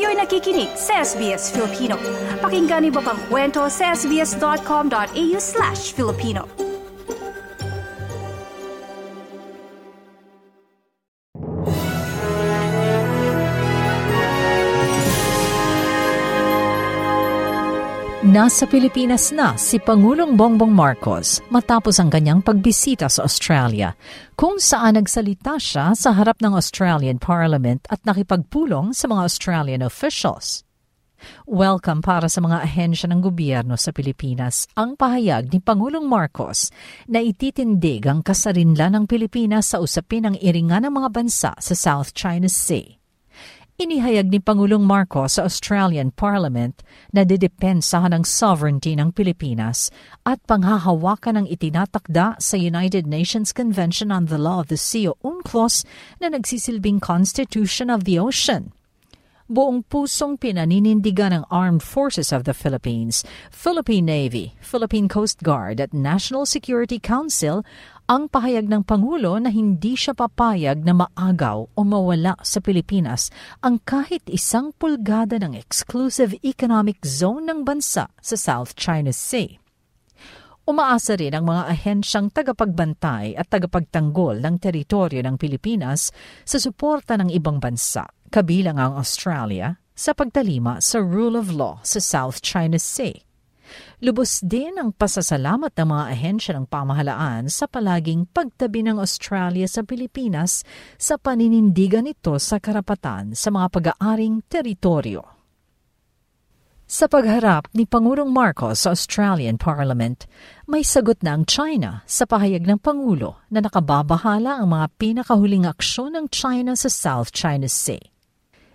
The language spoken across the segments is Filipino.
Kayo'y nakikinig sa SBS Filipino. Pakinggan niyo pa ang kwento sa sbs.com.au/Filipino. Nasa Pilipinas na si Pangulong Bongbong Marcos matapos ang kanyang pagbisita sa Australia, kung saan nagsalita siya sa harap ng Australian Parliament at nakipagpulong sa mga Australian officials. Welcome para sa mga ahensya ng gobyerno sa Pilipinas ang pahayag ni Pangulong Marcos na ititindig ang kasarinlan ng Pilipinas sa usapin ng iringan ng mga bansa sa South China Sea. Inihayag ni Pangulong Marcos sa Australian Parliament na didepensahan ang sovereignty ng Pilipinas at panghahawakan ng itinatakda sa United Nations Convention on the Law of the Sea o UNCLOS na nagsisilbing Constitution of the Ocean. Buong pusong pinaninindigan ng Armed Forces of the Philippines, Philippine Navy, Philippine Coast Guard at National Security Council ang pahayag ng Pangulo na hindi siya papayag na maagaw o mawala sa Pilipinas ang kahit isang pulgada ng exclusive economic zone ng bansa sa South China Sea. Umaasa rin ang mga ahensyang tagapagbantay at tagapagtanggol ng teritoryo ng Pilipinas sa suporta ng ibang bansa, kabilang ang Australia, sa pagtalima sa rule of law sa South China Sea. Lubos din ang pasasalamat ng mga ahensya ng pamahalaan sa palaging pagtabi ng Australia sa Pilipinas sa paninindigan nito sa karapatan sa mga pag-aaring teritoryo. Sa pagharap ni Pangulong Marcos sa Australian Parliament, may sagot na ang China sa pahayag ng Pangulo na nakababahala ang mga pinakahuling aksyon ng China sa South China Sea.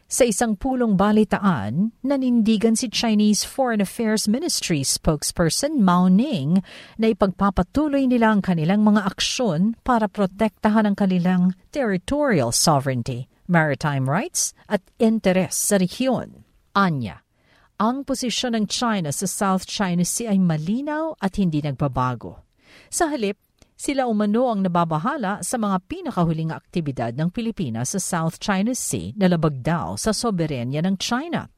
Sa isang pulong balitaan, nanindigan si Chinese Foreign Affairs Ministry spokesperson Mao Ning na ipagpapatuloy nila ang kanilang mga aksyon para protektahan ang kanilang territorial sovereignty, maritime rights at interes sa rehiyon. Anya, ang posisyon ng China sa South China Sea ay malinaw at hindi nagbabago. Sa halip, sila umano ang nababahala sa mga pinakahuling aktibidad ng Pilipinas sa South China Sea na labag daw sa soberenya ng China.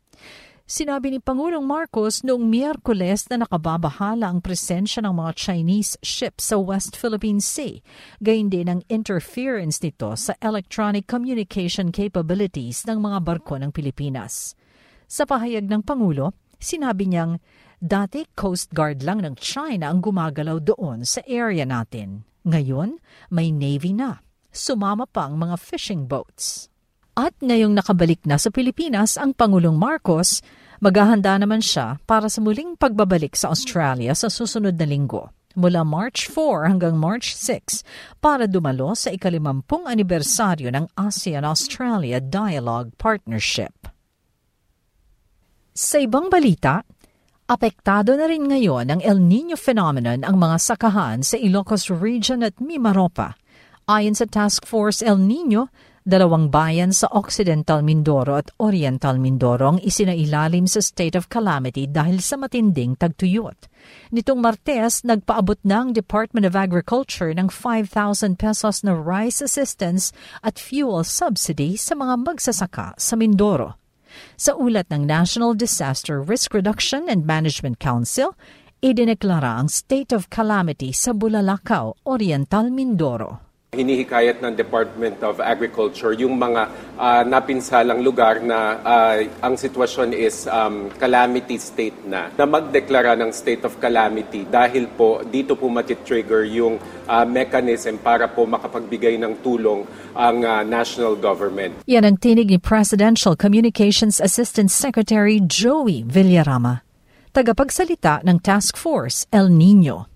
Sinabi ni Pangulong Marcos noong Miyerkules na nakababahala ang presensya ng mga Chinese ships sa West Philippine Sea, gayon din ang interference nito sa electronic communication capabilities ng mga barko ng Pilipinas. Sa pahayag ng Pangulo, sinabi niyang dati Coast Guard lang ng China ang gumagalaw doon sa area natin. Ngayon, may Navy na. Sumama pa ang mga fishing boats. At ngayong nakabalik na sa Pilipinas ang Pangulong Marcos, maghahanda naman siya para sa muling pagbabalik sa Australia sa susunod na linggo, mula March 4 hanggang March 6 para dumalo sa 50th anibersaryo ng ASEAN-Australia Dialogue Partnership. Sa ibang balita, apektado na rin ngayon ng El Nino phenomenon ang mga sakahan sa Ilocos Region at Mimaropa. Ayon sa Task Force El Nino, 2 bayan sa Occidental Mindoro at Oriental Mindoro ang isinailalim sa state of calamity dahil sa matinding tagtuyot. Nitong Martes, nagpaabot ng Department of Agriculture ng 5,000 pesos na rice assistance at fuel subsidy sa mga magsasaka sa Mindoro. Sa ulat ng National Disaster Risk Reduction and Management Council, idineklara ang state of calamity sa Bulalacao, Oriental Mindoro. Hinihikayat ng Department of Agriculture yung mga napinsalang lugar na ang sitwasyon is calamity state na magdeklara ng state of calamity dahil po dito po matitrigger yung mechanism para po makapagbigay ng tulong ang national government. Yan ang tinig ni Presidential Communications Assistant Secretary Joey Villarama, tagapagsalita ng Task Force El Nino.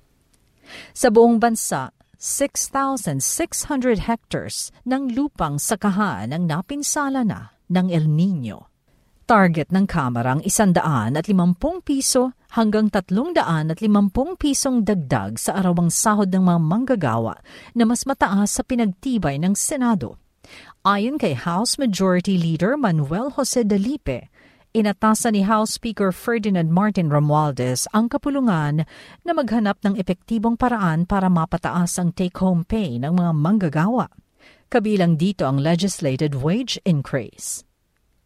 Sa buong bansa, 6,600 hectares ng lupang sakahan ang napinsala na ng El Nino. Target ng Kamara ang 150 piso hanggang 350 pisong dagdag sa arawang sahod ng mga manggagawa na mas mataas sa pinagtibay ng Senado. Ayon kay House Majority Leader Manuel Jose Dalipe, inatasan ni House Speaker Ferdinand Martin Romualdez ang kapulungan na maghanap ng epektibong paraan para mapataas ang take-home pay ng mga manggagawa. Kabilang dito ang legislated wage increase.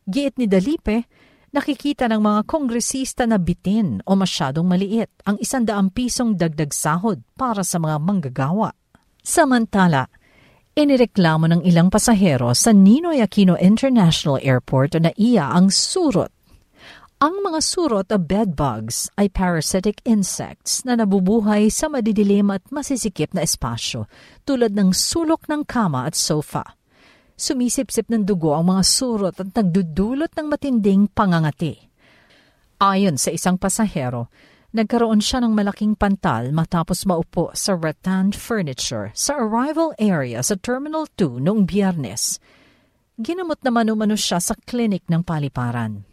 Giit ni Dalipe, nakikita ng mga kongresista na bitin o masyadong maliit ang 100 pisong dagdag sahod para sa mga manggagawa. Samantala, inireklamo ng ilang pasahero sa Ninoy Aquino International Airport o NAIA ang surot. Ang mga surot o bedbugs ay parasitic insects na nabubuhay sa madidilim at masisikip na espasyo tulad ng sulok ng kama at sofa. Sumisipsip ng dugo ang mga surot at nagdudulot ng matinding pangangati. Ayon sa isang pasahero, nagkaroon siya ng malaking pantal matapos maupo sa rattan furniture sa arrival area sa Terminal 2 noong Biyernes. Ginamot naman umano siya sa klinik ng paliparan.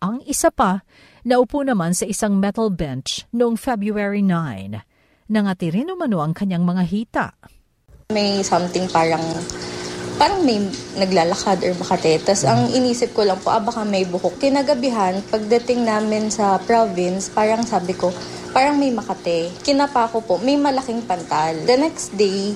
Ang isa pa, naupo naman sa isang metal bench noong February 9. Nangati rin umano ang kanyang mga hita. May something parang may naglalakad or makate. Tas ang inisip ko lang po, baka may buhok. Kinagabihan, pagdating namin sa province, parang sabi ko, parang may makate. Kinapa ko po, may malaking pantal. The next day,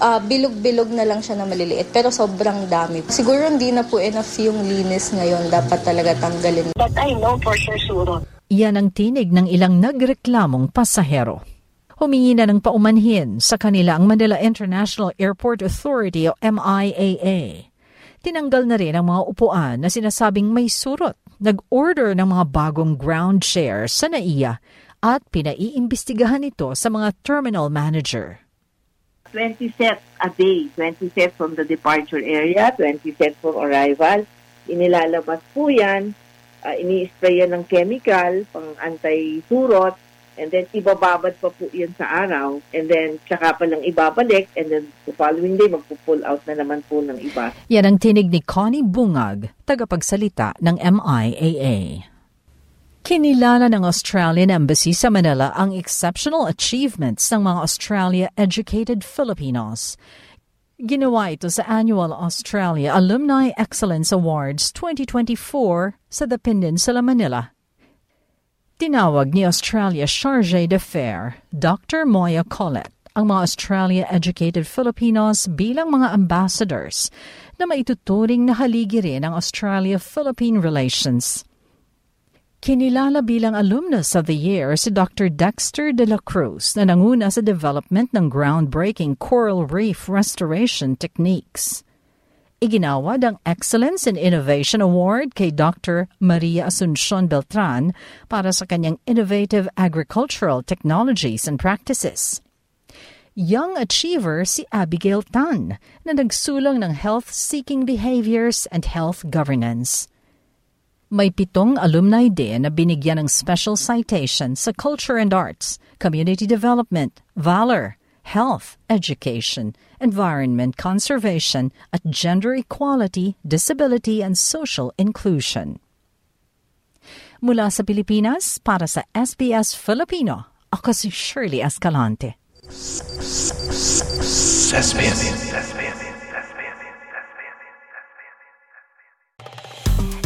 bilog-bilog na lang siya na maliliit, pero sobrang dami. Siguro hindi na po enough yung linis ngayon. Dapat talaga tanggalin. But I know for sure, surot. Yan ang tinig ng ilang nagreklamong pasahero. Humingi na ng paumanhin sa kanila ang Manila International Airport Authority o MIAA. Tinanggal na rin ang mga upuan na sinasabing may surot. Nag-order ng mga bagong ground share sa NAIA at pinaiimbestigahan ito sa mga terminal manager. 20 sets a day, 20 sets from the departure area, 20 sets from arrival. Inilalabas po yan, ini-spray yan ng chemical, pang anti-surot. And then, ibababad pa po yun sa araw. And then, tsaka pa lang ibabalik. And then, the following day, magpo-pull out na naman po ng iba. Yan ang tinig ni Connie Bungag, tagapagsalita ng MIAA. Kinilala ng Australian Embassy sa Manila ang exceptional achievements ng mga Australia-educated Filipinos. Ginawa ito sa Annual Australia Alumni Excellence Awards 2024 sa The Peninsula, Manila. Tinawag ni Australia Chargé d'Affaires, Dr. Moya Colette, ang mga Australia-educated Filipinos bilang mga ambassadors na maituturing na haligi rin ang Australia-Philippine relations. Kinilala bilang Alumnus of the Year si Dr. Dexter de la Cruz na nanguna sa development ng groundbreaking coral reef restoration techniques. Iginawad ang Excellence in Innovation Award kay Dr. Maria Asuncion Beltran para sa kanyang innovative agricultural technologies and practices. Young achiever si Abigail Tan na nagsulang ng health-seeking behaviors and health governance. May 7 alumni din na binigyan ng special citation sa culture and arts, community development, valor, health, education, environment conservation at gender equality, disability and social inclusion. Mula sa Pilipinas, para sa SBS Filipino, ako si Shirley Escalante.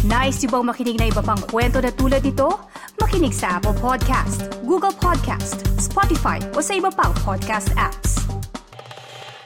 Nice yung bang makinig na iba pang kwento na tulad ito? Makinig sa Apple Podcast, Google Podcast, Spotify o sa iba pang podcast apps.